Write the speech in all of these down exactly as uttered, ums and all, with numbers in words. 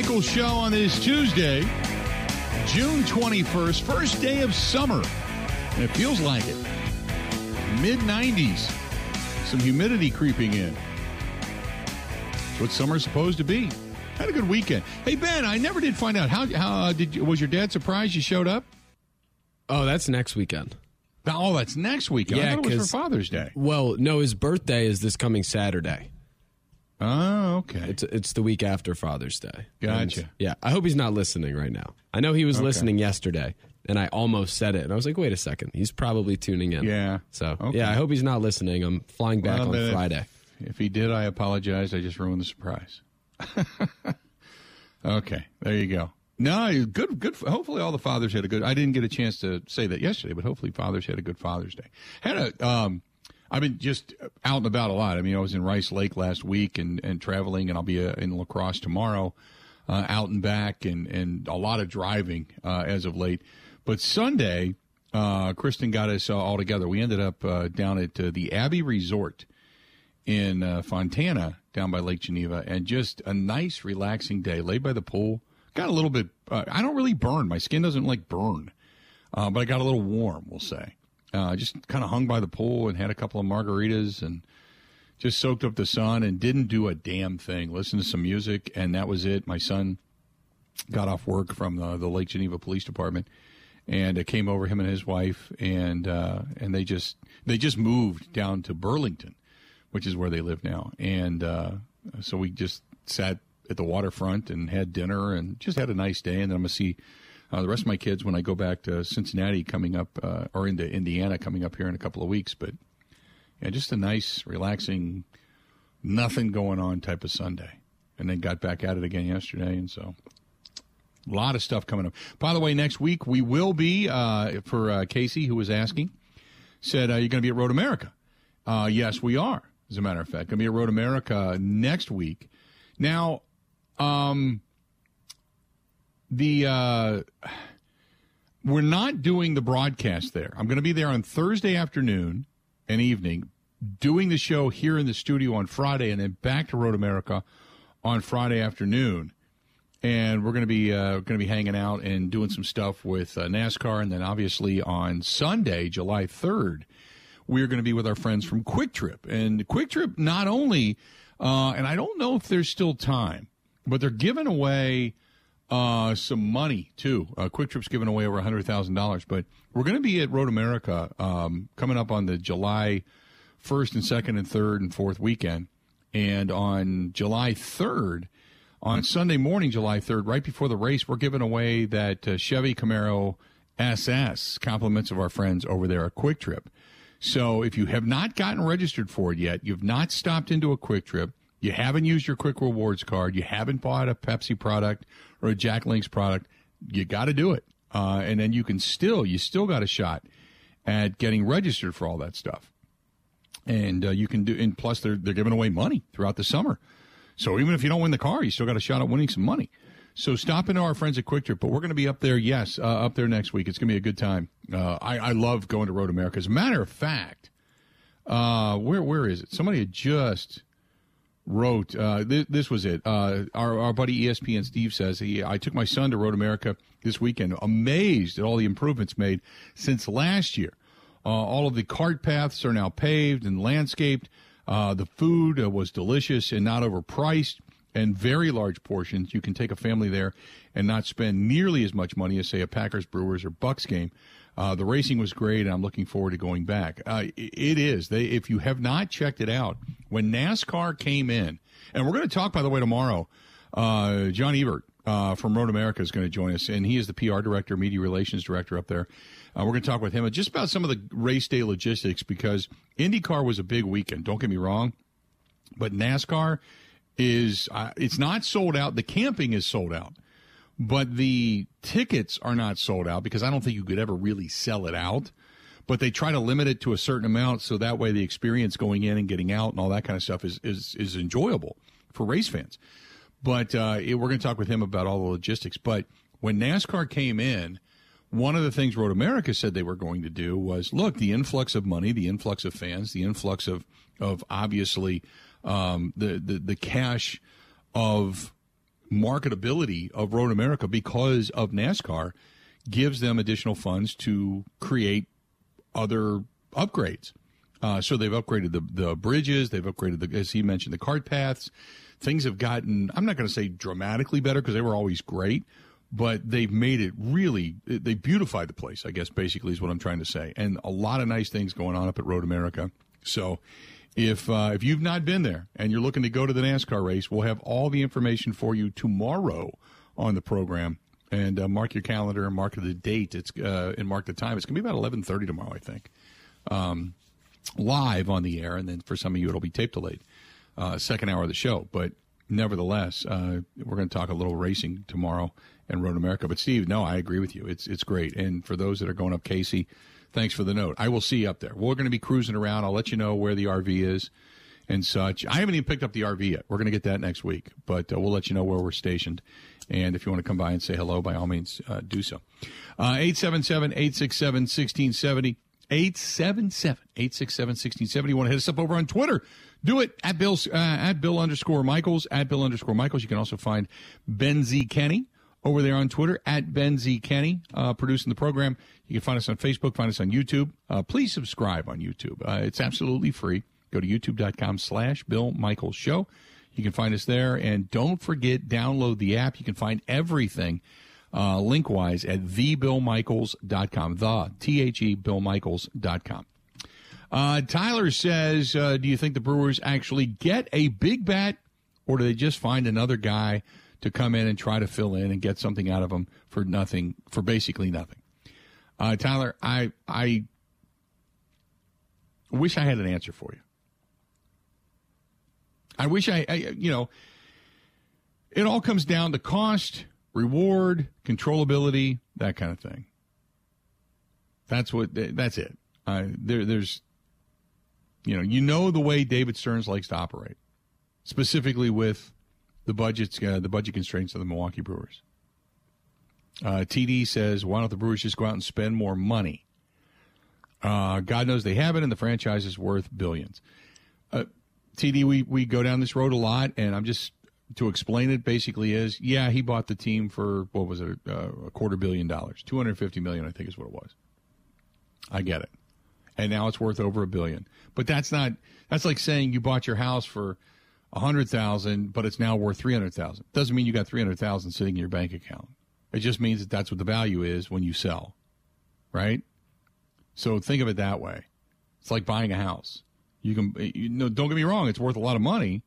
Michaels Show on this Tuesday, June twenty-first, first day of summer. And it feels like it. mid nineties. Some humidity creeping in. It's what summer's supposed to be. Had a good weekend. Hey, Ben, I never did find out. How, how did you, was your dad surprised you showed up? Oh, that's next weekend. Oh, that's next weekend. Yeah, I thought it was for Father's Day. Well, no, his birthday is this coming Saturday. Oh, okay. It's it's the week after Father's Day. Gotcha. And yeah, I hope he's not listening right now. I know he was okay. listening yesterday, and I almost said it. And I was like, wait a second. He's probably tuning in. Yeah. So, okay. yeah, I hope he's not listening. I'm flying back well, on Friday. If, if he did, I apologize. I just ruined the surprise. Okay, there you go. No, good, good. Hopefully all the fathers had a good, I didn't get a chance to say that yesterday, but hopefully fathers had a good Father's Day. Had a, um, I've been just out and about a lot. I mean, I was in Rice Lake last week and, and traveling, and I'll be uh, in La Crosse tomorrow, uh, out and back, and, and a lot of driving, uh, as of late. But Sunday, uh, Kristen got us uh, all together. We ended up, uh, down at uh, the Abbey Resort in, uh, Fontana down by Lake Geneva, and just a nice, relaxing day, laid by the pool. Got a little bit, uh, I don't really burn. My skin doesn't like burn, uh, but I got a little warm, we'll say. Uh, just kind of hung by the pool and had a couple of margaritas and just soaked up the sun and didn't do a damn thing. Listened to some music, and that was it. My son got off work from the, the Lake Geneva Police Department, and it came over, him and his wife, and uh, and they just they just moved down to Burlington, which is where they live now. And uh, so we just sat at the waterfront and had dinner and just had a nice day. And then I'm going to see uh, the rest of my kids when I go back to Cincinnati coming up, uh, or into Indiana coming up here in a couple of weeks. But yeah, just a nice, relaxing, nothing going on type of Sunday. And then got back at it again yesterday. And so a lot of stuff coming up. By the way, next week we will be, uh, for uh, Casey, who was asking, said, uh, you're going to be at Road America. Uh, yes, we are. As a matter of fact, going to be at Road America next week. Now, Um, the, uh, we're not doing the broadcast there. I'm going to be there on Thursday afternoon and evening, doing the show here in the studio on Friday, and then back to Road America on Friday afternoon. And we're going to be, uh, going to be hanging out and doing some stuff with uh, NASCAR. And then obviously on Sunday, July third, we're going to be with our friends from Quick Trip. And Quick Trip not only, uh, and I don't know if there's still time, but they're giving away uh, some money, too. Uh, Quick Trip's giving away over one hundred thousand dollars. But we're going to be at Road America um, coming up on the July first and second and third and fourth weekend. And on July third, on Sunday morning, July third, right before the race, we're giving away that uh, Chevy Camaro S S, compliments of our friends over there at Quick Trip. So if you have not gotten registered for it yet, you've not stopped into a Quick Trip, you haven't used your Quick Rewards card, you haven't bought a Pepsi product or a Jack Link's product, you got to do it. Uh, and then you can still, you still got a shot at getting registered for all that stuff. And uh, you can do, and plus they're, they're giving away money throughout the summer. So even if you don't win the car, you still got a shot at winning some money. So stop into our friends at Quick Trip, but we're going to be up there, yes, uh, up there next week. It's going to be a good time. Uh, I, I love going to Road America. As a matter of fact, uh, where where is it? Somebody had just wrote, uh, th- this was it. Uh, our, our buddy E S P N Steve says, he, I took my son to Road America this weekend, amazed at all the improvements made since last year. Uh, all of the cart paths are now paved and landscaped. Uh, the food uh, was delicious and not overpriced, and very large portions. You can take a family there and not spend nearly as much money as, say, a Packers, Brewers, or Bucks game. Uh, the racing was great, and I'm looking forward to going back. Uh, it is. They, if you have not checked it out, when NASCAR came in, and we're going to talk, by the way, tomorrow, uh, John Ebert uh, from Road America is going to join us, and he is the P R director, media relations director up there. Uh, we're going to talk with him just about some of the race day logistics, because IndyCar was a big weekend, don't get me wrong, but NASCAR is uh, it's not sold out. The camping is sold out, but the tickets are not sold out, because I don't think you could ever really sell it out, but they try to limit it to a certain amount, so that way the experience going in and getting out and all that kind of stuff is is, is enjoyable for race fans. But uh, it, we're going to talk with him about all the logistics. But when NASCAR came in, one of the things Road America said they were going to do was, look, the influx of money, the influx of fans, the influx of, of obviously – Um, the, the, the cash of marketability of Road America because of NASCAR gives them additional funds to create other upgrades. Uh, so they've upgraded the, the bridges. They've upgraded, the, as he mentioned, the cart paths. Things have gotten, I'm not going to say dramatically better because they were always great, but they've made it really, they beautified the place, I guess, basically is what I'm trying to say. And a lot of nice things going on up at Road America. So if uh, if you've not been there and you're looking to go to the NASCAR race, we'll have all the information for you tomorrow on the program. And uh, mark your calendar and mark the date it's uh, and mark the time. It's going to be about eleven thirty tomorrow, I think, um, live on the air. And then for some of you, it'll be tape delayed, uh, second hour of the show. But nevertheless, uh, we're going to talk a little racing tomorrow and Road America. But, Steve, no, I agree with you. It's it's great. And for those that are going up, Casey, thanks for the note. I will see you up there. We're going to be cruising around. I'll let you know where the R V is and such. I haven't even picked up the R V yet. We're going to get that next week, but uh, we'll let you know where we're stationed. And if you want to come by and say hello, by all means, uh, do so. Uh, eight seven seven, eight six seven, one six seven zero. eight seven seven, eight six seven, one six seven zero. You want to hit us up over on Twitter? Do it at Bill, uh, at Bill underscore Michaels, at Bill underscore Michaels. You can also find Ben Z. Kenny over there on Twitter, at Ben Z. Kenny, uh, producing the program. You can find us on Facebook, find us on YouTube. Uh, please subscribe on YouTube. Uh, it's absolutely free. Go to youtube.com slash Bill Michaels Show. You can find us there. And don't forget, download the app. You can find everything uh, link-wise at the bill michaels dot com. The, T H E, bill michaels dot com. Uh, Tyler says, uh, do you think the Brewers actually get a big bat, or do they just find another guy to come in and try to fill in and get something out of him for nothing, for basically nothing? Uh, Tyler, I, I wish I had an answer for you. I wish I, I, you know, it all comes down to cost, reward, controllability, that kind of thing. That's what, that's it. Uh, there, there's, you know, you know the way David Stearns likes to operate, specifically with the budgets, uh, the budget constraints of the Milwaukee Brewers. Uh, T D says, why don't the Brewers just go out and spend more money? Uh, God knows they have it, and the franchise is worth billions. Uh, T D, we, we go down this road a lot, and I'm just, to explain it basically is, yeah, he bought the team for, what was it, uh, a quarter billion dollars. two hundred fifty million dollars, I think is what it was. I get it. And now it's worth over a billion. But that's not, that's like saying you bought your house for one hundred thousand dollars, but it's now worth three hundred thousand dollars. Doesn't mean you got three hundred thousand dollars sitting in your bank account. It just means that that's what the value is when you sell, right? So think of it that way. It's like buying a house. You can, you know, don't get me wrong, it's worth a lot of money,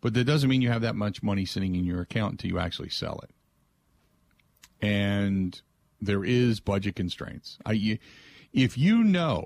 but that doesn't mean you have that much money sitting in your account until you actually sell it. And there is budget constraints. I, you, if you know,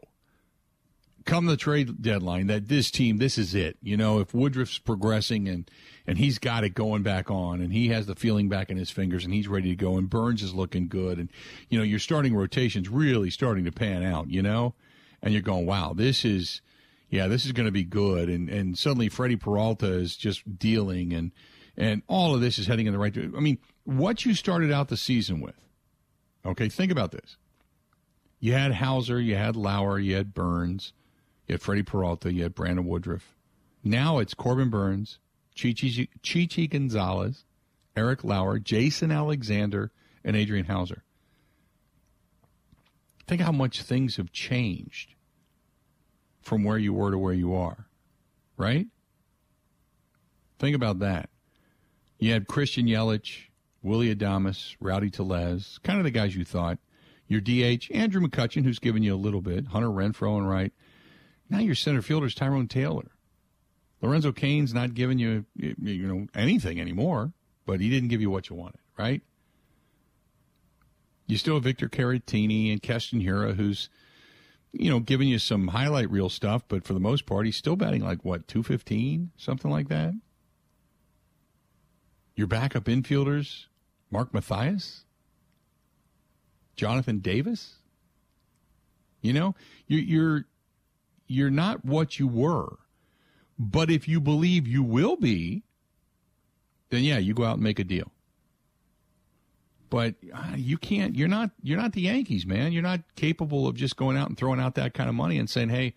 come the trade deadline, that this team, this is it. You know, if Woodruff's progressing and, and he's got it going back on and he has the feeling back in his fingers and he's ready to go and Burns is looking good and, you know, your starting rotation's really starting to pan out, you know, and you're going, wow, this is... yeah, this is going to be good, and, and suddenly Freddie Peralta is just dealing, and and all of this is heading in the right direction. I mean, what you started out the season with, okay, think about this. You had Hauser, you had Lauer, you had Burns, you had Freddie Peralta, you had Brandon Woodruff. Now it's Corbin Burns, Chichi, Chichi Gonzalez, Eric Lauer, Jason Alexander, and Adrian Hauser. Think how much things have changed from where you were to where you are, right? Think about that. You had Christian Yelich, Willie Adames, Rowdy Tellez, kind of the guys you thought. Your D H, Andrew McCutchen, who's given you a little bit, Hunter Renfroe and Wright. Now your center fielder's Tyrone Taylor. Lorenzo Cain's not giving you, you know, anything anymore, but he didn't give you what you wanted, right? You still have Victor Caratini and Keston Hiura, who's, you know, giving you some highlight reel stuff, but for the most part, he's still batting like, what, two fifteen, something like that? Your backup infielders, Mark Mathias, Jonathan Davis. You know, you're, you're, you're not what you were, but if you believe you will be, then yeah, you go out and make a deal. But uh, you can't, you're not, you're not the Yankees, man. You're not capable of just going out and throwing out that kind of money and saying, hey,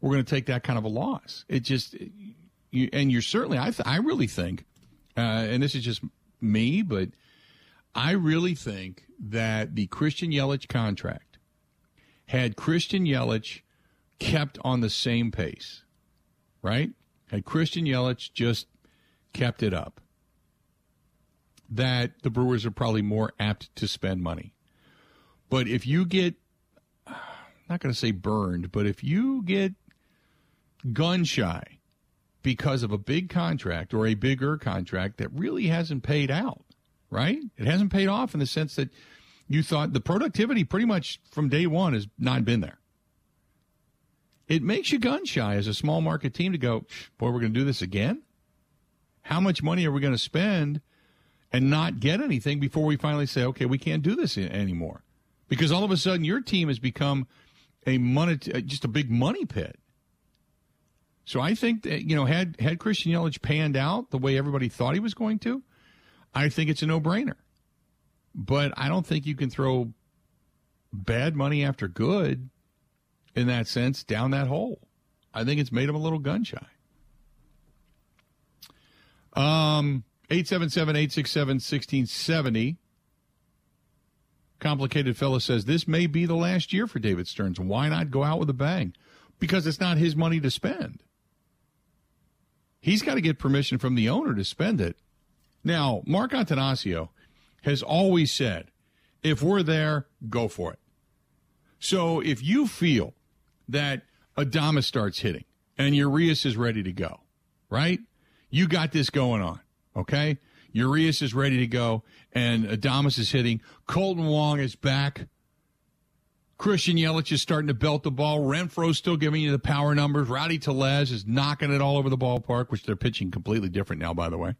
we're going to take that kind of a loss. It just, you, and you're certainly, I th- I really think, uh, and this is just me, but I really think that the Christian Yelich contract, had Christian Yelich kept on the same pace, right? Had Christian Yelich just kept it up, that the Brewers are probably more apt to spend money. But if you get, I'm not going to say burned, but if you get gun shy because of a big contract or a bigger contract that really hasn't paid out, right? It hasn't paid off in the sense that you thought the productivity pretty much from day one has not been there. It makes you gun shy as a small market team to go, boy, we're going to do this again? How much money are we going to spend and not get anything before we finally say, okay, we can't do this anymore? Because all of a sudden your team has become a money, just a big money pit. So I think that, you know, had, had Christian Yelich panned out the way everybody thought he was going to, I think it's a no-brainer. But I don't think you can throw bad money after good, in that sense, down that hole. I think it's made him a little gun-shy. Um, eight seven seven, eight six seven, one six seven zero. Complicated Fella says, this may be the last year for David Stearns. Why not go out with a bang? Because it's not his money to spend. He's got to get permission from the owner to spend it. Now, Mark Attanasio has always said, if we're there, go for it. So if you feel that Adames starts hitting and Urias is ready to go, right? You got this going on, okay? Urias is ready to go, and Adames is hitting. Colton Wong is back. Christian Yelich is starting to belt the ball. Renfro's still giving you the power numbers. Rowdy Tellez is knocking it all over the ballpark, which they're pitching completely different now, by the way.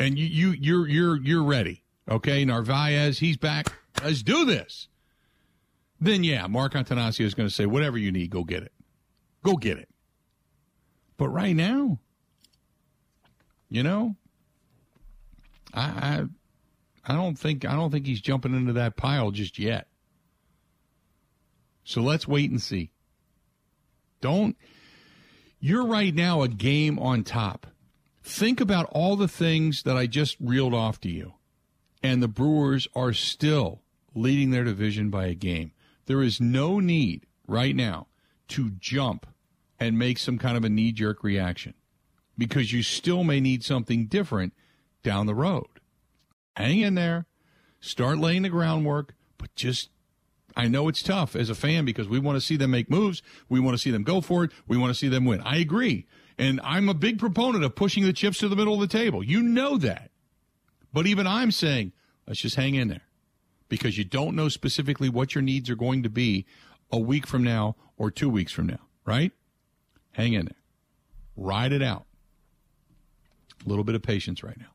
And you, you, you're, you're, you're ready, okay? Narvaez, he's back. Let's do this. Then, yeah, Mark Attanasio is going to say, whatever you need, go get it. Go get it. But right now, you know, I, I, I don't think I don't think he's jumping into that pile just yet. So let's wait and see. Don't. You're right now a game on top. Think about all the things that I just reeled off to you, and the Brewers are still leading their division by a game. There is no need right now to jump and make some kind of a knee-jerk reaction, because you still may need something different down the road. Hang in there. Start laying the groundwork, but just, I know it's tough as a fan because we want to see them make moves. We want to see them go for it. We want to see them win. I agree, and I'm a big proponent of pushing the chips to the middle of the table. You know that. But even I'm saying, let's just hang in there, because you don't know specifically what your needs are going to be a week from now or two weeks from now, right? Hang in there. Ride it out. A little bit of patience right now.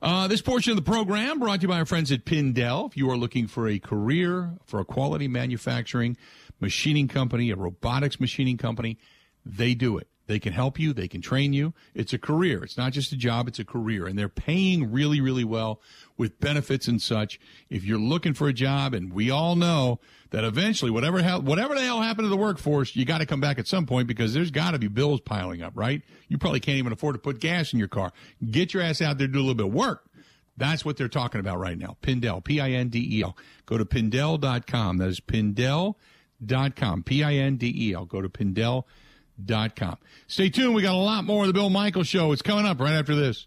Uh, this portion of the program brought to you by our friends at Pindel. If you are looking for a career, for a quality manufacturing machining company, a robotics machining company, they do it. They can help you. They can train you. It's a career. It's not just a job. It's a career. And they're paying really, really well with benefits and such. If you're looking for a job, and we all know that eventually whatever hell, whatever the hell happened to the workforce, you got to come back at some point, because there's got to be bills piling up, right? You probably can't even afford to put gas in your car. Get your ass out there, do a little bit of work. That's what they're talking about right now. Pindel, P I N D E L. Go to Pindel dot com. That is Pindel dot com, P I N D E L. Go to Pindel dot com. Dot com. Stay tuned. We got a lot more of the Bill Michaels Show. It's coming up right after this.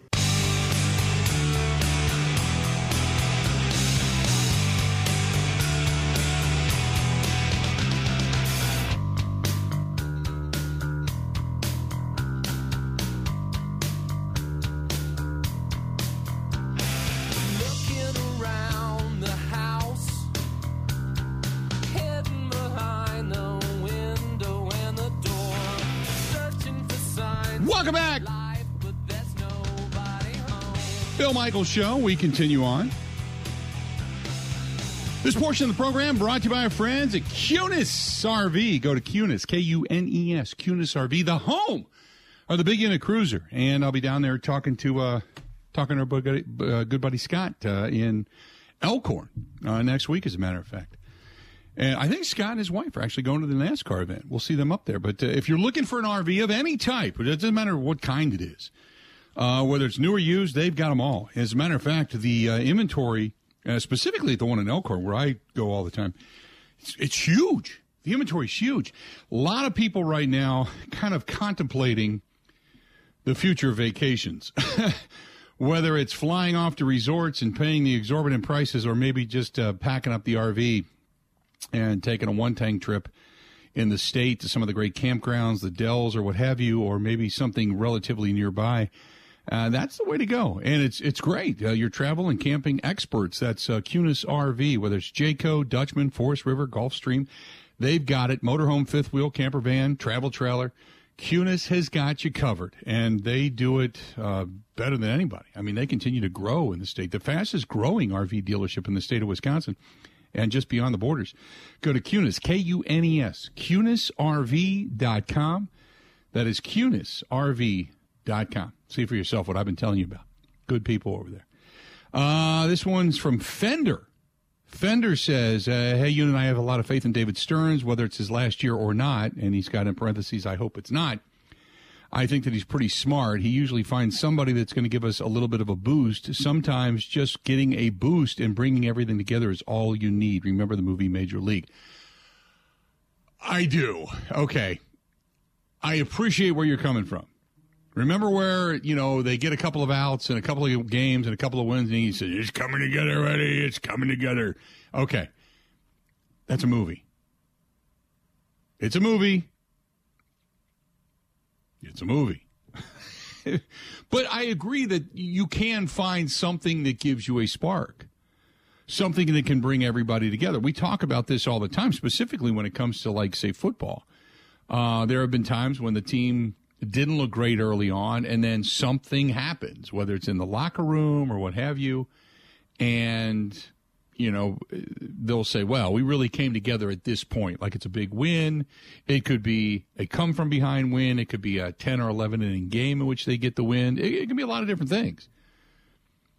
Michael Show, we continue on. This portion of the program brought to you by our friends at Kunes R V. Go to Kunes, K U N E S, Kunes R V, the home of the big unit cruiser. And I'll be down there talking to uh, talking to our buddy, uh, good buddy Scott uh, in Elkhorn uh, next week, as a matter of fact. And I think Scott and his wife are actually going to the NASCAR event. We'll see them up there. But uh, if you're looking for an R V of any type, it doesn't matter what kind it is, uh, whether it's new or used, they've got them all. As a matter of fact, the uh, inventory, uh, specifically at the one in Elkhorn where I go all the time, it's, it's huge. The inventory is huge. A lot of people right now kind of contemplating the future vacations, whether it's flying off to resorts and paying the exorbitant prices or maybe just uh, packing up the R V and taking a one-time trip in the state to some of the great campgrounds, the Dells or what have you, or maybe something relatively nearby. Uh, that's the way to go, and it's it's great. Uh, your travel and camping experts, that's uh, Kunes R V, whether it's Jayco, Dutchman, Forest River, Gulfstream, they've got it. Motorhome, fifth wheel, camper van, travel trailer. Kunes has got you covered, and they do it uh, better than anybody. I mean, they continue to grow in the state. The fastest growing R V dealership in the state of Wisconsin and just beyond the borders. Go to Kunes, K U N E S, Kunes R V dot com. That is Kunes R V dot com. See for yourself what I've been telling you about. Good people over there. Uh, this one's from Fender. Fender says, uh, hey, you and I have a lot of faith in David Stearns, whether it's his last year or not, and he's got in parentheses, I hope it's not. I think that he's pretty smart. He usually finds somebody that's going to give us a little bit of a boost. Sometimes just getting a boost and bringing everything together is all you need. Remember the movie Major League? I do. Okay. I appreciate where you're coming from. Remember where, you know, they get a couple of outs and a couple of games and a couple of wins, and he says, it's coming together already, it's coming together. Okay. That's a movie. It's a movie. It's a movie. But I agree that you can find something that gives you a spark, something that can bring everybody together. We talk about this all the time, specifically when it comes to, like, say, football. Uh, there have been times when the team didn't look great early on, and then something happens, whether it's in the locker room or what have you, and, you know, they'll say, well, we really came together at this point. Like, it's a big win. It could be a come-from-behind win. It could be a ten- or eleven-inning game in which they get the win. It, it can be a lot of different things.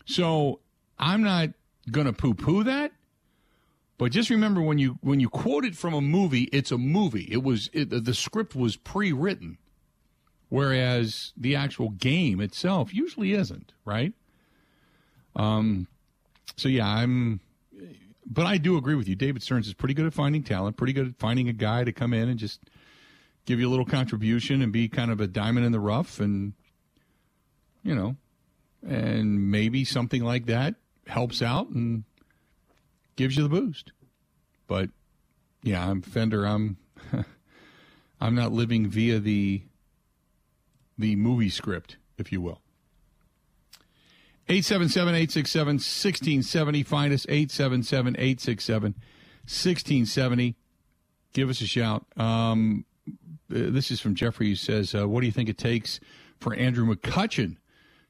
So I'm not going to poo-poo that. But just remember, when you when you quote it from a movie, it's a movie. It was it, the script was pre-written, whereas the actual game itself usually isn't, right? Um, so, yeah, I'm – but I do agree with you. David Stearns is pretty good at finding talent, pretty good at finding a guy to come in and just give you a little contribution and be kind of a diamond in the rough and, you know, and maybe something like that helps out and gives you the boost. But, yeah, I'm Fender. I'm I'm not living via the – the movie script, if you will. eight seven seven, eight six seven, one six seven zero. Find us, eight seven seven, eight six seven, one six seven zero. Give us a shout. Um, this is from Jeffrey, who says, uh, what do you think it takes for Andrew McCutcheon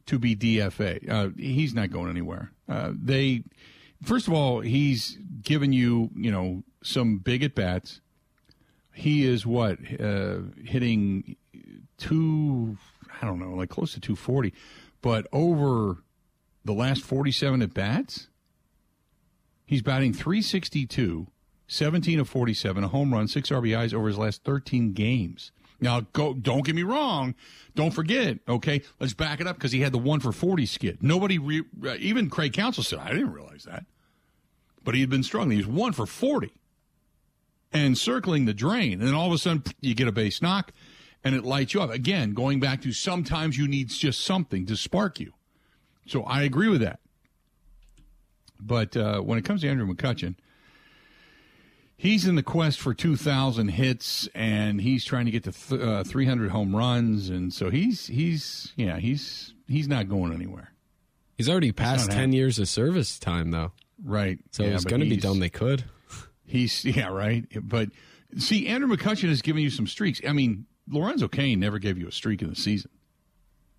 to be D F A? Uh, he's not going anywhere. Uh, they, first of all, he's given you, you know, some big at-bats. He is, what, uh, hitting two, I don't know, like close to two forty, but over the last forty-seven at-bats, he's batting three sixty-two, seventeen of forty-seven, a home run, six R B Is over his last thirteen games. Now, go, don't get me wrong. Don't forget, okay? Let's back it up because he had the one for forty skid. Nobody, re, even Craig Counsell said, I didn't realize that. But he had been struggling. He was one for forty and circling the drain. And then all of a sudden, you get a base knock, and it lights you up. Again, going back to sometimes you need just something to spark you. So I agree with that. But uh, when it comes to Andrew McCutcheon, he's in the quest for two thousand hits, and he's trying to get to th- uh, three hundred home runs. And so he's, he's yeah, he's he's not going anywhere. He's already past ten happening. Years of service time, though. Right. So yeah, it was going to be done. They could. He's, yeah, right. But, see, Andrew McCutcheon has given you some streaks. I mean, Lorenzo Cain never gave you a streak in the season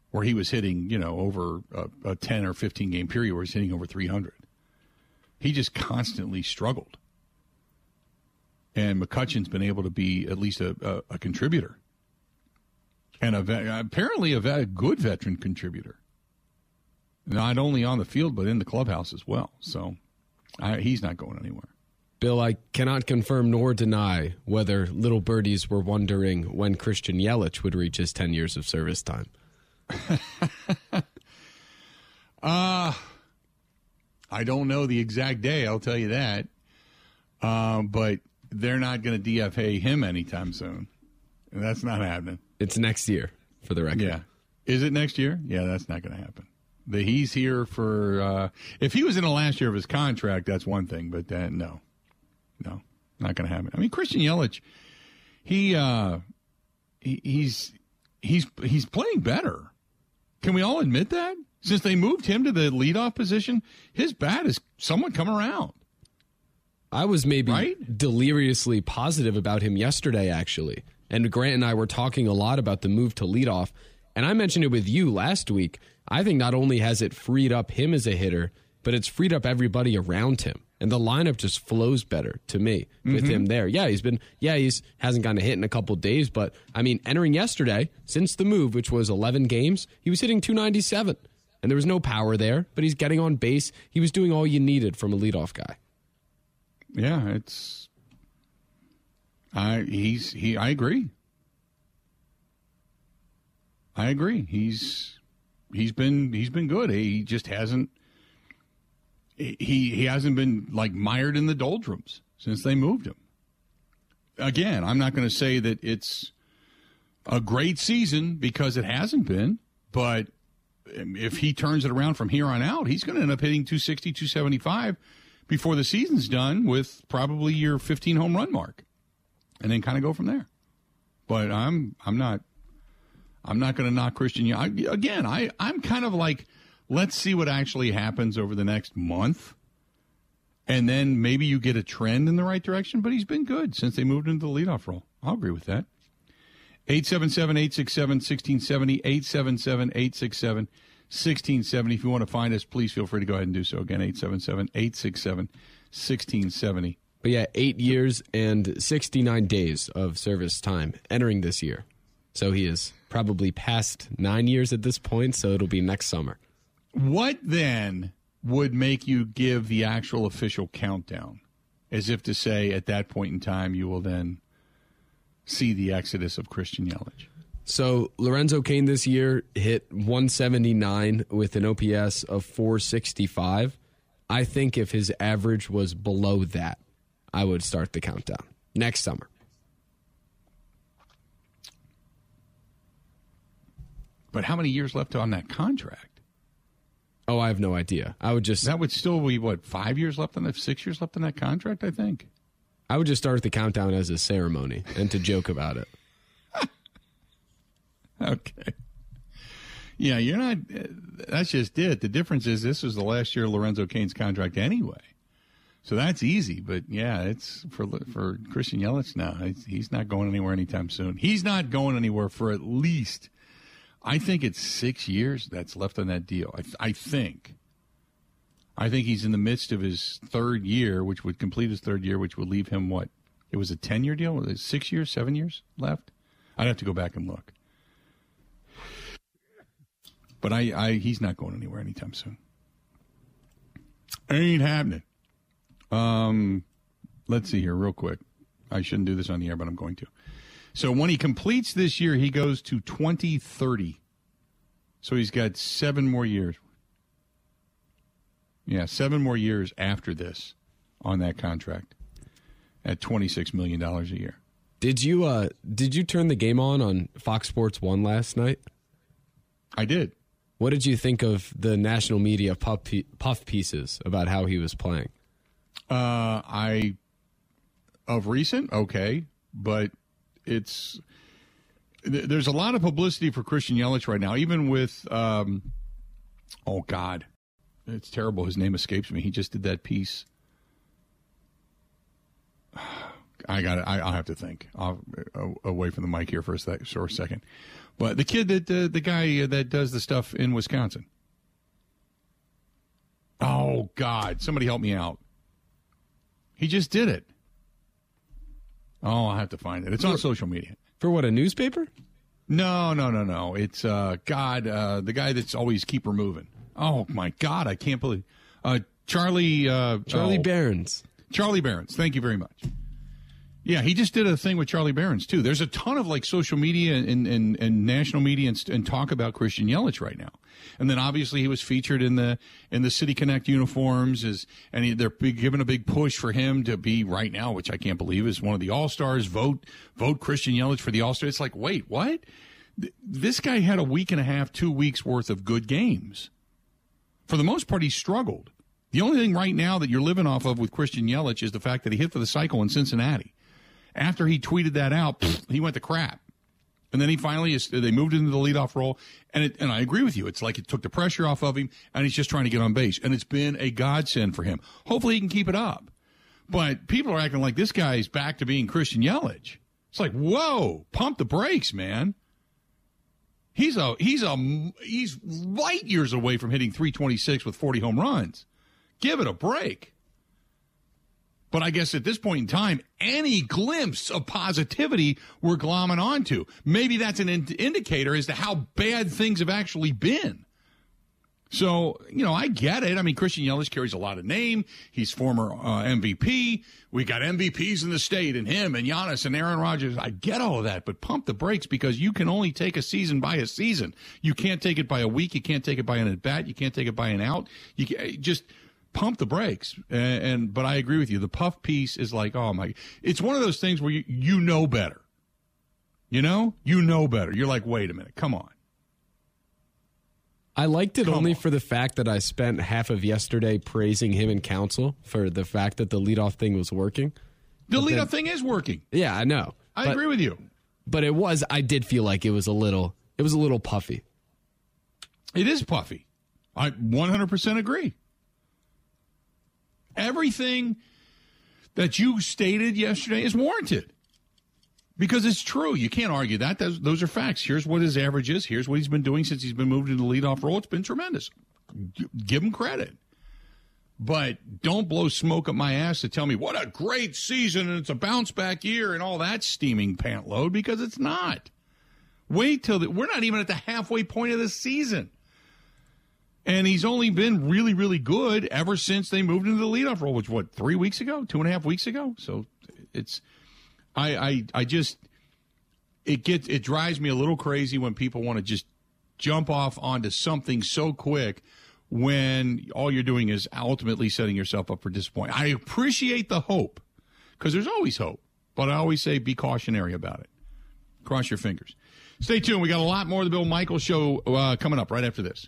where he was hitting, you know, over a, a ten or fifteen game period where he's hitting over three hundred. He just constantly struggled. And McCutcheon's been able to be at least a, a, a contributor. And a vet, apparently a, vet, a good veteran contributor. Not only on the field, but in the clubhouse as well. So I, he's not going anywhere. Bill, I cannot confirm nor deny whether little birdies were wondering when Christian Yelich would reach his ten years of service time. uh, I don't know the exact day, I'll tell you that. Uh, but they're not going to D F A him anytime soon. That's not happening. It's next year, for the record. Yeah. Is it next year? Yeah, that's not going to happen. The, he's here for uh, – if he was in the last year of his contract, that's one thing. But uh, no, no, not going to happen. I mean, Christian Yelich, he, uh, he he's he's he's playing better. Can we all admit that? Since they moved him to the leadoff position, his bat has somewhat come around. I was maybe right? deliriously positive about him yesterday, actually. And Grant and I were talking a lot about the move to leadoff. And I mentioned it with you last week. I think not only has it freed up him as a hitter, but it's freed up everybody around him. And the lineup just flows better to me with mm-hmm. him there. Yeah, he's been, yeah, he's hasn't gotten a hit in a couple of days. But, I mean, entering yesterday, since the move, which was eleven games, he was hitting two ninety-seven. And there was no power there, but he's getting on base. He was doing all you needed from a leadoff guy. Yeah, it's I he's he I agree. I agree. He's he's been he's been good. He just hasn't he he hasn't been like mired in the doldrums since they moved him. Again, I'm not going to say that it's a great season because it hasn't been, but if he turns it around from here on out, he's going to end up hitting two sixty, two seventy-five. Before the season's done with probably your fifteen home run mark, and then kind of go from there. But I'm I'm not I'm not going to knock Christian Yelich. Again, I, I'm kind of like, let's see what actually happens over the next month, and then maybe you get a trend in the right direction. But he's been good since they moved into the leadoff role. I'll agree with that. eight seven seven, eight six seven, one six seven zero, eight seven seven, eight six seven, one six seven zero. If you want to find us, please feel free to go ahead and do so. Again, eight seven seven, eight six seven, one six seven zero. But yeah, eight years and sixty-nine days of service time entering this year. So he is probably past nine years at this point, so it'll be next summer. What then would make you give the actual official countdown? As if to say, at that point in time, you will then see the exodus of Christian Yelich. So Lorenzo Cain this year hit one seventy-nine with an O P S of four sixty-five. I think if his average was below that, I would start the countdown next summer. But how many years left on that contract? Oh, I have no idea. I would just... That would still be, what, five years left on that, six years left on that contract, I think? I would just start the countdown as a ceremony and to joke about it. Okay. Yeah, you're not – that's just it. The difference is this was the last year of Lorenzo Cain's contract anyway. So that's easy. But, yeah, it's for for Christian Yelich now. He's not going anywhere anytime soon. He's not going anywhere for at least – I think it's six years that's left on that deal. I, I think. I think he's in the midst of his third year, which would complete his third year, which would leave him what? It was a ten-year deal? Was it six years, seven years left? I'd have to go back and look. But I, I, he's not going anywhere anytime soon. Ain't happening. Um, let's see here real quick. I shouldn't do this on the air, but I'm going to. So when he completes this year, he goes to twenty thirty. So he's got seven more years. Yeah, seven more years after this on that contract at twenty-six million dollars a year. Did you uh, did you turn the game on on Fox Sports one last night? I did. What did you think of the national media puff, puff pieces about how he was playing? Uh, I, of recent, okay, but it's th- there's a lot of publicity for Christian Yelich right now, even with, um, oh, God, it's terrible. His name escapes me. He just did that piece. I got it. I, I'll have to think. I'll, away from the mic here for a, sec- for a second. But the kid that uh, the guy that does the stuff in Wisconsin. Oh God! Somebody help me out. He just did it. Oh, I'll have to find it. It's for, on social media. For what? A newspaper? No, no, no, no. It's uh, God, uh, the guy that's always keep her moving. Oh my God! I can't believe. Uh, Charlie uh, Charlie oh, Berens. Charlie Berens. Thank you very much. Yeah, he just did a thing with Charlie Berens, too. There's a ton of, like, social media and, and, and national media and, and talk about Christian Yelich right now. And then, obviously, he was featured in the in the City Connect uniforms, is, and he, they're giving a big push for him to be right now, which I can't believe is one of the All-Stars. Vote vote Christian Yelich for the All-Star. It's like, wait, what? This guy had a week and a half, two weeks' worth of good games. For the most part, he struggled. The only thing right now that you're living off of with Christian Yelich is the fact that he hit for the cycle in Cincinnati. After he tweeted that out, pfft, he went to crap. And then he finally, is, they moved into the leadoff role. And it, and I agree with you. It's like it took the pressure off of him, and he's just trying to get on base. And it's been a godsend for him. Hopefully he can keep it up. But people are acting like this guy's back to being Christian Yelich. It's like, whoa, pump the brakes, man. He's a he's a, he's light years away from hitting three twenty-six with forty home runs. Give it a break. But I guess at this point in time, any glimpse of positivity we're glomming onto. Maybe that's an in- indicator as to how bad things have actually been. So, you know, I get it. I mean, Christian Yelich carries a lot of name. He's former uh, M V P. We got M V Ps in the state, and him and Giannis and Aaron Rodgers. I get all of that, but pump the brakes, because you can only take a season by a season. You can't take it by a week. You can't take it by an at-bat. You can't take it by an out. You can't, just... pump the brakes. And, and but I agree with you. The puff piece is like, oh my, it's one of those things where you, you know better. You know, you know better. You're like, wait a minute, come on. I liked it come only on. for the fact that I spent half of yesterday praising him in council for the fact that the leadoff thing was working. The but leadoff then, thing is working. Yeah, I know. I but, agree with you. But it was, I did feel like it was a little, it was a little puffy. It is puffy. I one hundred percent agree. Everything that you stated yesterday is warranted because it's true. You can't argue that. Those, those are facts. Here's what his average is. Here's what he's been doing since he's been moved into the leadoff role. It's been tremendous. Give him credit. But don't blow smoke up my ass to tell me what a great season and it's a bounce-back year and all that steaming pant load, because it's not. Wait till the, we're not even at the halfway point of the season. And he's only been really, really good ever since they moved into the leadoff role, which, what, three weeks ago, two and a half weeks ago? So it's I, I I just it gets it drives me a little crazy when people want to just jump off onto something so quick when all you're doing is ultimately setting yourself up for disappointment. I appreciate the hope, because there's always hope, but I always say be cautionary about it. Cross your fingers. Stay tuned. We got a lot more of the Bill Michaels Show uh, coming up right after this.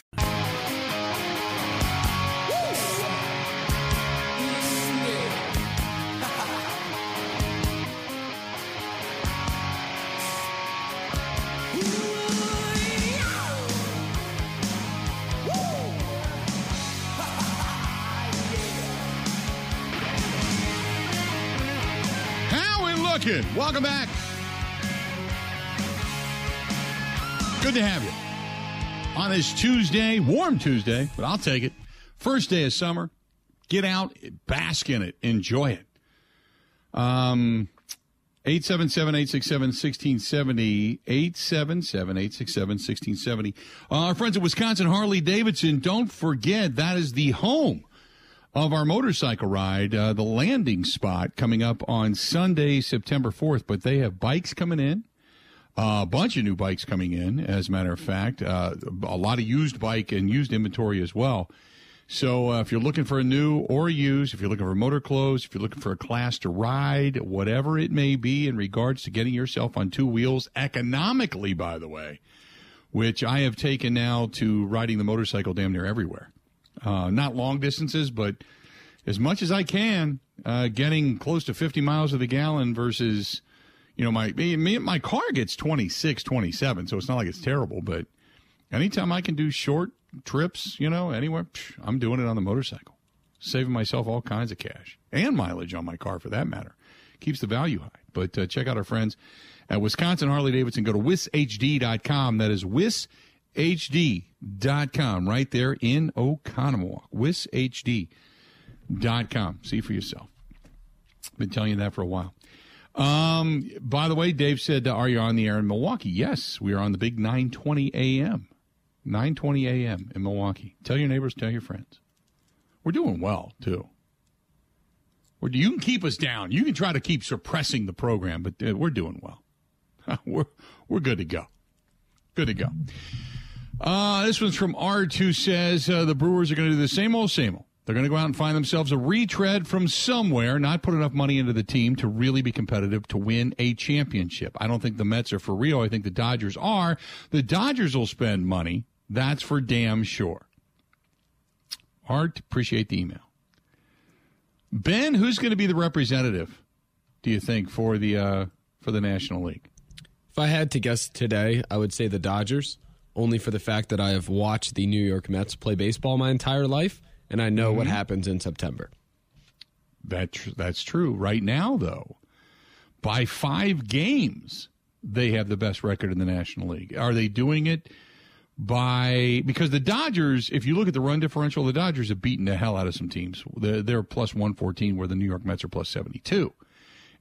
Welcome back. Good to have you on this Tuesday, warm Tuesday, but I'll take it. First day of summer. Get out, bask in it, enjoy it. Um, eight seven seven, eight six seven, one six seven zero, eight seven seven, eight six seven, one six seven zero. Uh, our friends at Wisconsin Harley-Davidson, don't forget, that is the home of our motorcycle ride, uh, the landing spot, coming up on Sunday, September fourth. But they have bikes coming in, uh, a bunch of new bikes coming in, as a matter of fact, uh, a lot of used bike and used inventory as well. So uh, if you're looking for a new or a used, if you're looking for motor clothes, if you're looking for a class to ride, whatever it may be in regards to getting yourself on two wheels economically, by the way, which I have taken now to riding the motorcycle damn near everywhere. Uh, not long distances, but as much as I can, uh, getting close to fifty miles to the gallon versus, you know, my me, my car gets twenty-six, twenty-seven, so it's not like it's terrible. But anytime I can do short trips, you know, anywhere, psh, I'm doing it on the motorcycle, saving myself all kinds of cash and mileage on my car, for that matter. Keeps the value high. But uh, check out our friends at Wisconsin Harley-Davidson. Go to wishd dot com. That is wishd dot com, right there in Oconomowoc. wishd dot com. See for yourself. Been telling you that for a while. Um, by the way, Dave said, are you on the air in Milwaukee? Yes, we are on the big nine twenty a.m. nine twenty a.m. in Milwaukee. Tell your neighbors, tell your friends. We're doing well, too. We're, you can keep us down. You can try to keep suppressing the program, but uh, we're doing well. we're we're good to go. Good to go. Uh, this one's from Art, who says uh, the Brewers are going to do the same old, same old. They're going to go out and find themselves a retread from somewhere, not put enough money into the team to really be competitive to win a championship. I don't think the Mets are for real. I think the Dodgers are. The Dodgers will spend money. That's for damn sure. Art, appreciate the email. Ben, who's going to be the representative, do you think, for the uh, for the National League? If I had to guess today, I would say the Dodgers, only for the fact that I have watched the New York Mets play baseball my entire life. And I know mm-hmm. what happens in September. That tr- that's true. Right now, though, by five games, they have the best record in the National League. Are they doing it by – because the Dodgers, if you look at the run differential, the Dodgers have beaten the hell out of some teams. They're, they're plus one fourteen, where the New York Mets are plus seventy-two.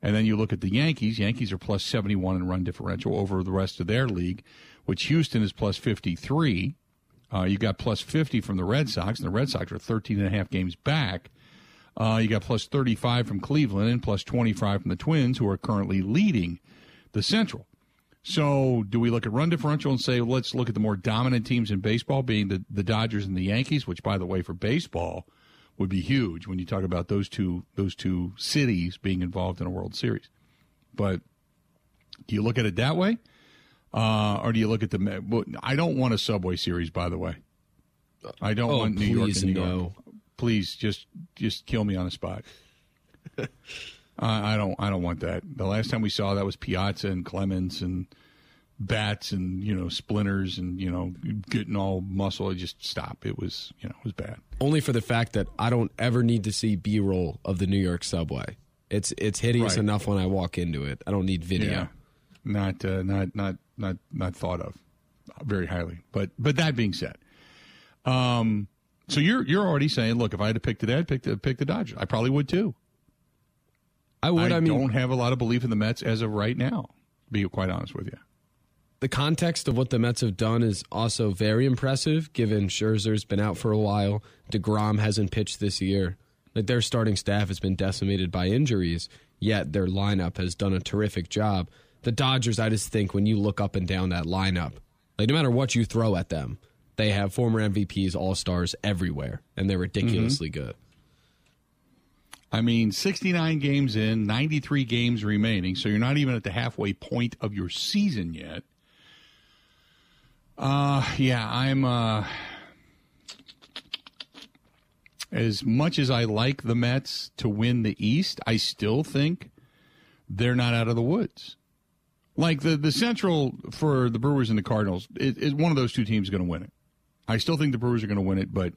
And then you look at the Yankees. Yankees are plus seventy-one in run differential over the rest of their league, which Houston is plus fifty-three. Uh, you got plus fifty from the Red Sox, and the Red Sox are thirteen and a half games back. Uh, you got plus thirty-five from Cleveland and plus twenty-five from the Twins, who are currently leading the Central. So do we look at run differential and say, let's look at the more dominant teams in baseball, being the, the Dodgers and the Yankees, which, by the way, for baseball would be huge when you talk about those two those two cities being involved in a World Series. But do you look at it that way? Uh, or do you look at the – I don't want a Subway Series, by the way. I don't oh, want New York and New no. York. Please just just kill me on the spot. uh, I don't I don't want that. The last time we saw that was Piazza and Clemens and Bats and, you know, Splinters and, you know, getting all muscle. Just stop. It was, you know, it was bad. Only for the fact that I don't ever need to see B-roll of the New York Subway. It's it's hideous right. enough when I walk into it. I don't need video. Yeah. Not, uh, not, not, not, not thought of very highly. But, but that being said, um, so you're you're already saying, look, if I had to pick today, I'd pick the pick the Dodgers. I probably would too. I would. I, I mean, don't have a lot of belief in the Mets as of right now. To be quite honest with you, the context of what the Mets have done is also very impressive. Given Scherzer's been out for a while, DeGrom hasn't pitched this year. Like, their starting staff has been decimated by injuries. Yet their lineup has done a terrific job. The Dodgers, I just think when you look up and down that lineup, like no matter what you throw at them, they have former M V Ps, all-stars everywhere, and they're ridiculously mm-hmm. good. I mean, sixty-nine games in, ninety-three games remaining, so you're not even at the halfway point of your season yet. Uh, yeah, I'm uh, as much as I like the Mets to win the East, I still think they're not out of the woods. Like, the, the Central for the Brewers and the Cardinals, it, it, one of those two teams is going to win it. I still think the Brewers are going to win it, but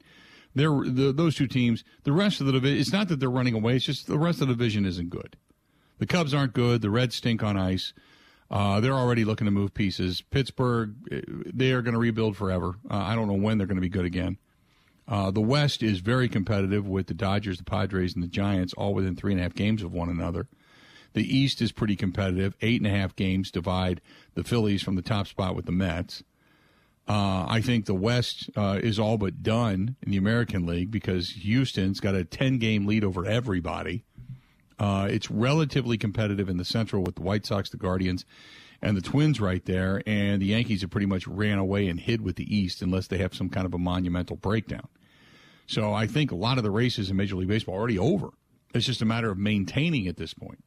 they're the, those two teams, the rest of the division, it's not that they're running away, it's just the rest of the division isn't good. The Cubs aren't good. The Reds stink on ice. Uh, they're already looking to move pieces. Pittsburgh, they are going to rebuild forever. Uh, I don't know when they're going to be good again. Uh, the West is very competitive with the Dodgers, the Padres, and the Giants, all within three and a half games of one another. The East is pretty competitive. Eight and a half games divide the Phillies from the top spot with the Mets. Uh, I think the West uh, is all but done in the American League because Houston's got a ten-game lead over everybody. Uh, it's relatively competitive in the Central with the White Sox, the Guardians, and the Twins right there. And the Yankees have pretty much ran away and hid with the East unless they have some kind of a monumental breakdown. So I think a lot of the races in Major League Baseball are already over. It's just a matter of maintaining at this point.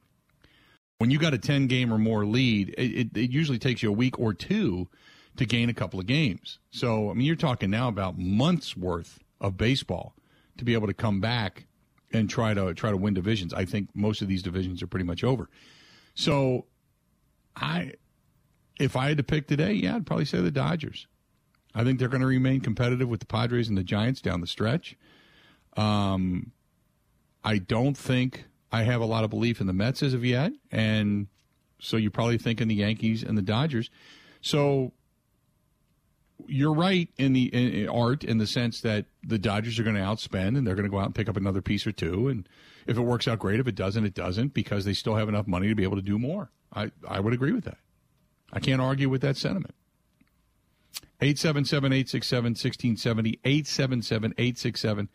When you got a ten-game or more lead, it, it, it usually takes you a week or two to gain a couple of games. So, I mean, you're talking now about months' worth of baseball to be able to come back and try to try to win divisions. I think most of these divisions are pretty much over. So, I, if I had to pick today, yeah, I'd probably say the Dodgers. I think they're going to remain competitive with the Padres and the Giants down the stretch. Um, I don't think... I have a lot of belief in the Mets as of yet, and so you probably think in the Yankees and the Dodgers. So you're right in the in, in art in the sense that the Dodgers are going to outspend, and they're going to go out and pick up another piece or two. And if it works out, great. If it doesn't, it doesn't, because they still have enough money to be able to do more. I, I would agree with that. I can't argue with that sentiment. eight seven seven, eight six seven, one six seven zero, eight seven seven, eight six seven, one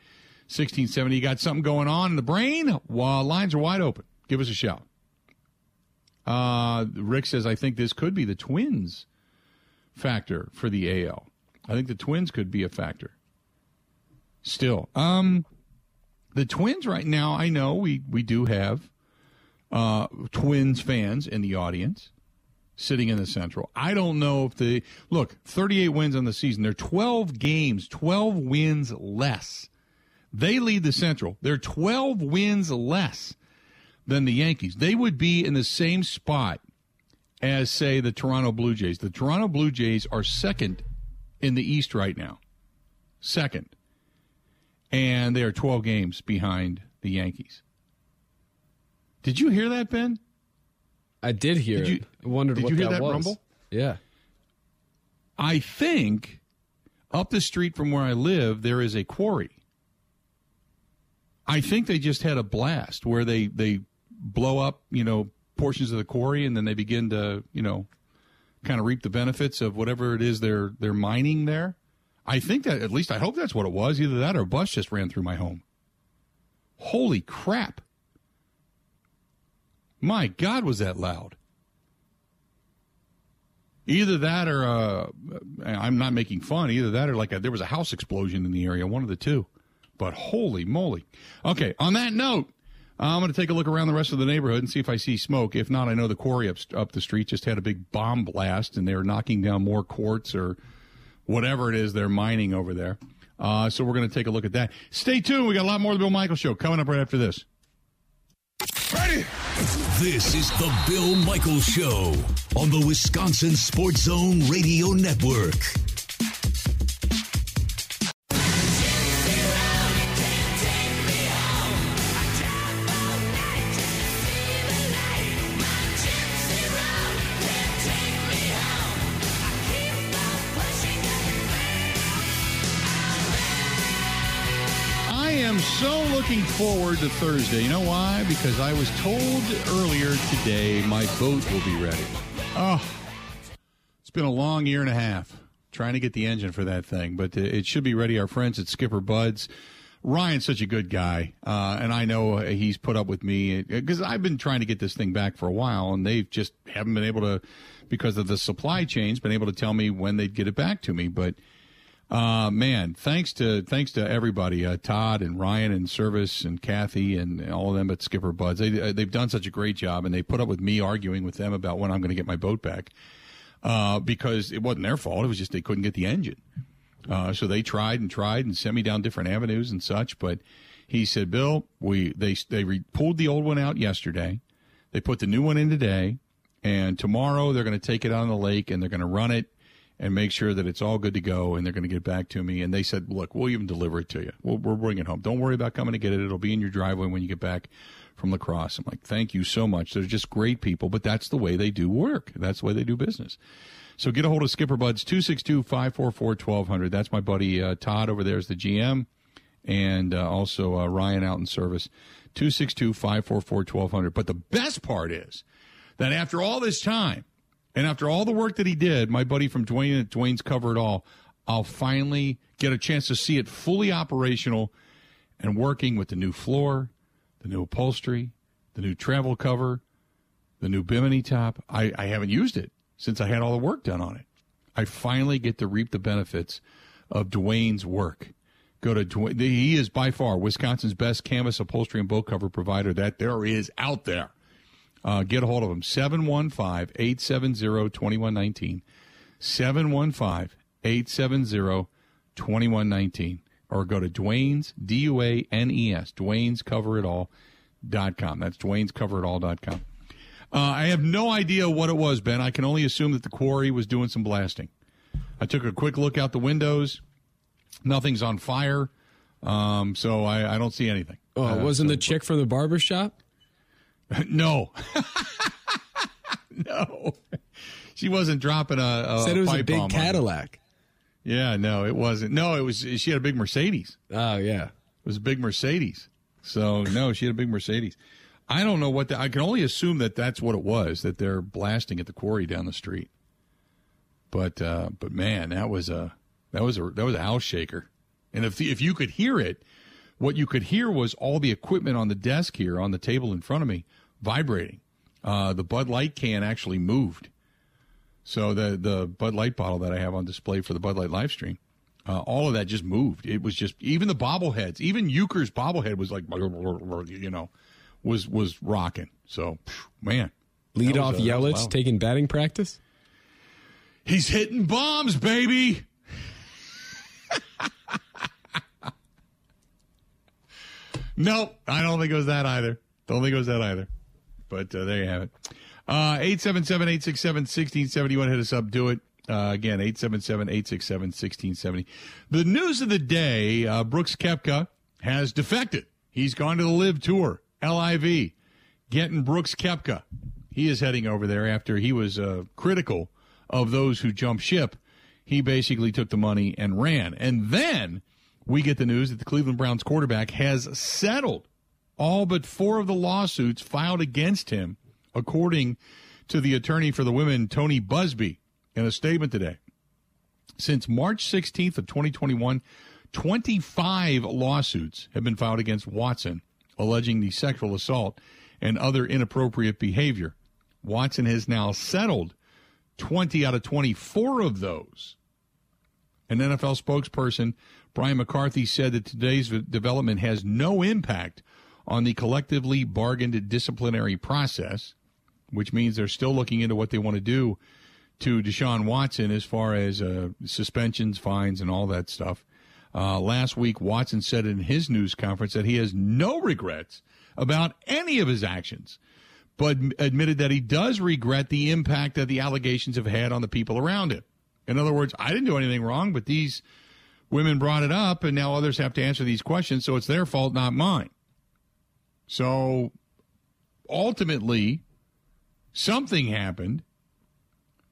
six seven zero. You got something going on in the brain? Well, lines are wide open. Give us a shout. Uh, Rick says, I think this could be the Twins factor for the A L. I think the Twins could be a factor. Still. Um, the Twins right now, I know we, we do have uh, Twins fans in the audience sitting in the Central. I don't know if they – look, thirty-eight wins on the season. They're twelve games, twelve wins less. They lead the Central. They're twelve wins less than the Yankees. They would be in the same spot as, say, the Toronto Blue Jays. The Toronto Blue Jays are second in the East right now. Second. And they are twelve games behind the Yankees. Did you hear that, Ben? I did hear did you, it. I wondered did what you hear that, that was. Rumble? Yeah. I think up the street from where I live, there is a quarry. I think they just had a blast where they, they blow up, you know, portions of the quarry, and then they begin to, you know, kind of reap the benefits of whatever it is they're they're mining there. I think that, at least I hope that's what it was. Either that or a bus just ran through my home. Holy crap. My God, was that loud. Either that or, uh, I'm not making fun, either that or like a, there was a house explosion in the area, one of the two. But holy moly. Okay, on that note, I'm going to take a look around the rest of the neighborhood and see if I see smoke. If not, I know the quarry up, up the street just had a big bomb blast, and they're knocking down more quartz or whatever it is they're mining over there. Uh, so we're going to take a look at that. Stay tuned. We got a lot more of the Bill Michaels Show coming up right after this. Ready? This is the Bill Michaels Show on the Wisconsin Sports Zone Radio Network. So looking forward to Thursday. You know why? Because I was told earlier today my boat will be ready. Oh, it's been a long year and a half trying to get the engine for that thing, but it should be ready. Our friends at Skipper Buds, Ryan's such a good guy, uh, and I know he's put up with me because I've been trying to get this thing back for a while, and they just haven't been able to, because of the supply chains, been able to tell me when they'd get it back to me, but... Uh, man, thanks to thanks to everybody, uh, Todd and Ryan and Service and Kathy and all of them at Skipper Buds. They, they've done such a great job, and they put up with me arguing with them about when I'm going to get my boat back uh, because it wasn't their fault. It was just they couldn't get the engine. Uh, so they tried and tried and sent me down different avenues and such. But he said, Bill, we they, they re- pulled the old one out yesterday. They put the new one in today, and tomorrow they're going to take it on the lake, and they're going to run it and make sure that it's all good to go, and they're going to get back to me. And they said, look, we'll even deliver it to you. We'll, we'll bring it home. Don't worry about coming to get it. It'll be in your driveway when you get back from La Crosse. I'm like, thank you so much. They're just great people, but that's the way they do work. That's the way they do business. So get a hold of Skipper Buds, two six two, five four four, one two zero zero. That's my buddy uh, Todd over there is the G M, and uh, also uh, Ryan out in service, two six two, five four four, one two zero zero. But the best part is that after all this time, and after all the work that he did, my buddy from Dwayne at Dwayne's Cover It All, I'll finally get a chance to see it fully operational and working with the new floor, the new upholstery, the new travel cover, the new bimini top. I, I haven't used it since I had all the work done on it. I finally get to reap the benefits of Dwayne's work. Go to Dwayne. He is by far Wisconsin's best canvas upholstery and boat cover provider that there is out there. Uh, get a hold of them, seven one five, eight seven zero, two one one nine, seven one five, eight seven zero, two one one nine, or go to Dwayne's, D U A N E S, Dwayne's Cover It All dot com. That's Dwayne's Cover It All dot com. Uh, I have no idea what it was, Ben. I can only assume that the quarry was doing some blasting. I took a quick look out the windows. Nothing's on fire, um, so I, I don't see anything. Oh, uh, wasn't so, the chick from the barbershop? No, no, she wasn't dropping a, a said it was pipe a big Cadillac. Yeah, no, it wasn't. No, it was. She had a big Mercedes. Oh, yeah. It was a big Mercedes. So, no, she had a big Mercedes. I don't know what the, I can only assume that that's what it was, that they're blasting at the quarry down the street. But, uh, but man, that was a, that was a, that was a house shaker. And if the, if you could hear it, what you could hear was all the equipment on the desk here, on the table in front of me, vibrating. Uh, the Bud Light can actually moved. So the, the Bud Light bottle that I have on display for the Bud Light live stream, uh, all of that just moved. It was just, even the bobbleheads, even Euchre's bobblehead was like, you know, was, was rocking. So, man. Lead off Yelich taking batting practice? He's hitting bombs, baby. Nope, I don't think it was that either. Don't think it was that either. But uh, there you have it. Uh, eight seven seven, eight six seven, one six seven zero. Hit us up. Do it. Uh, again, eight seven seven, eight six seven, one six seven zero. The news of the day, uh, Brooks Koepka has defected. He's gone to the L I V Tour, L I V, getting Brooks Koepka. He is heading over there after he was uh, critical of those who jumped ship. He basically took the money and ran. And then we get the news that the Cleveland Browns quarterback has settled all but four of the lawsuits filed against him, according to the attorney for the women, Tony Busby, in a statement today. Since March sixteenth of twenty twenty-one, twenty-five lawsuits have been filed against Watson, alleging the sexual assault and other inappropriate behavior. Watson has now settled twenty out of twenty-four of those. An N F L spokesperson, Brian McCarthy, said that today's development has no impact on the collectively bargained disciplinary process, which means they're still looking into what they want to do to Deshaun Watson as far as uh, suspensions, fines, and all that stuff. Uh, last week, Watson said in his news conference that he has no regrets about any of his actions, but admitted that he does regret the impact that the allegations have had on the people around him. In other words, I didn't do anything wrong, but these women brought it up, and now others have to answer these questions, so it's their fault, not mine. So, ultimately, something happened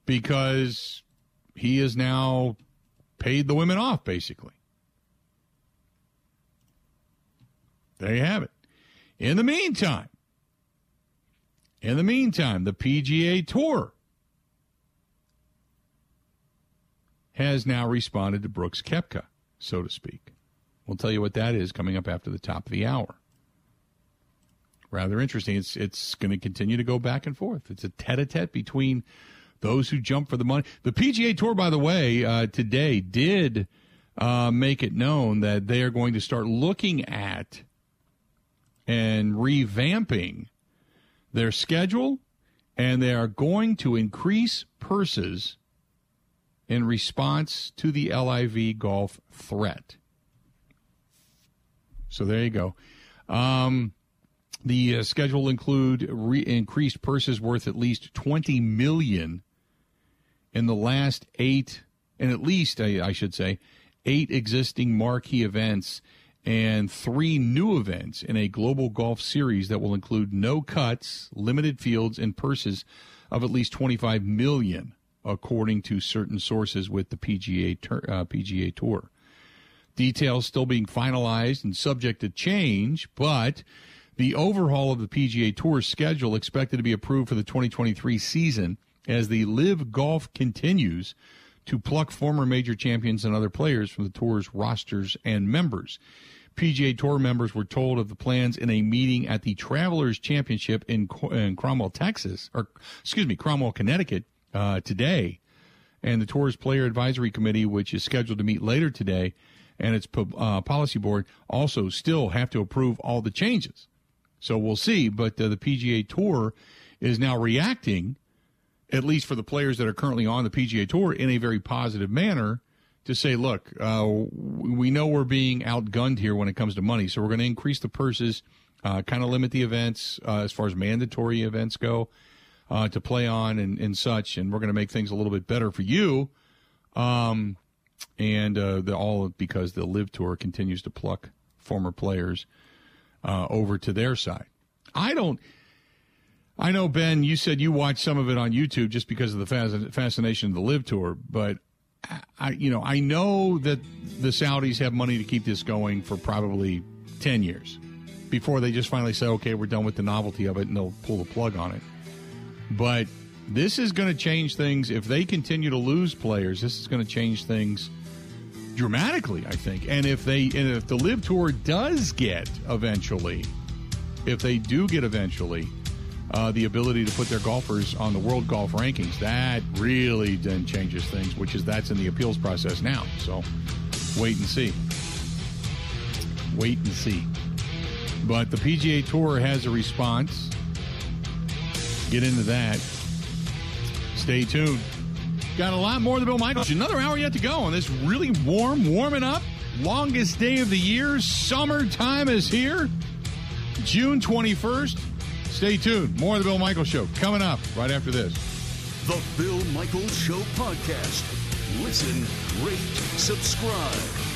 because he has now paid the women off, basically. There you have it. In the meantime, in the meantime, the P G A Tour has now responded to Brooks Koepka, so to speak. We'll tell you what that is coming up after the top of the hour. Rather interesting. It's it's going to continue to go back and forth. It's a tête-à-tête between those who jump for the money. The P G A Tour, by the way, uh, today did uh, make it known that they are going to start looking at and revamping their schedule, and they are going to increase purses in response to the L I V golf threat. So there you go. Um, the uh, schedule include re- increased purses worth at least twenty million dollars in the last eight, and at least, I, I should say, eight existing marquee events and three new events in a global golf series that will include no cuts, limited fields, and purses of at least twenty-five million dollars, according to certain sources with the P G A, P G A Tour. Details still being finalized and subject to change, but the overhaul of the P G A Tour schedule expected to be approved for the twenty twenty-three season as the L I V Golf continues to pluck former major champions and other players from the tour's rosters and members. P G A Tour members were told of the plans in a meeting at the Travelers Championship in, in Cromwell, Texas, or excuse me, Cromwell, Connecticut, uh, today. And the tour's player advisory committee, which is scheduled to meet later today, and its uh, policy board also still have to approve all the changes. So we'll see, but uh, the P G A Tour is now reacting, at least for the players that are currently on the P G A Tour, in a very positive manner to say, look, uh, we know we're being outgunned here when it comes to money, so we're going to increase the purses, uh, kind of limit the events uh, as far as mandatory events go uh, to play on and, and such, and we're going to make things a little bit better for you, um, and uh, the, all because the L I V Tour continues to pluck former players uh, over to their side. I don't... I know, Ben, you said you watched some of it on YouTube just because of the fascination of the L I V Tour, but I, you know, I know that the Saudis have money to keep this going for probably ten years before they just finally say, okay, we're done with the novelty of it, and they'll pull the plug on it. But this is going to change things. If they continue to lose players, this is going to change things dramatically, I think. And if they, and if the LIV Tour does get eventually, if they do get eventually uh, the ability to put their golfers on the world golf rankings, that really then changes things, which is that's in the appeals process now. So wait and see. Wait and see. But the P G A Tour has a response. Get into that. Stay tuned. Got a lot more than Bill Michaels. Another hour yet to go on this really warm, warming up, longest day of the year. Summertime is here. June twenty-first. Stay tuned. More of the Bill Michaels Show coming up right after this. The Bill Michaels Show podcast. Listen, rate, subscribe.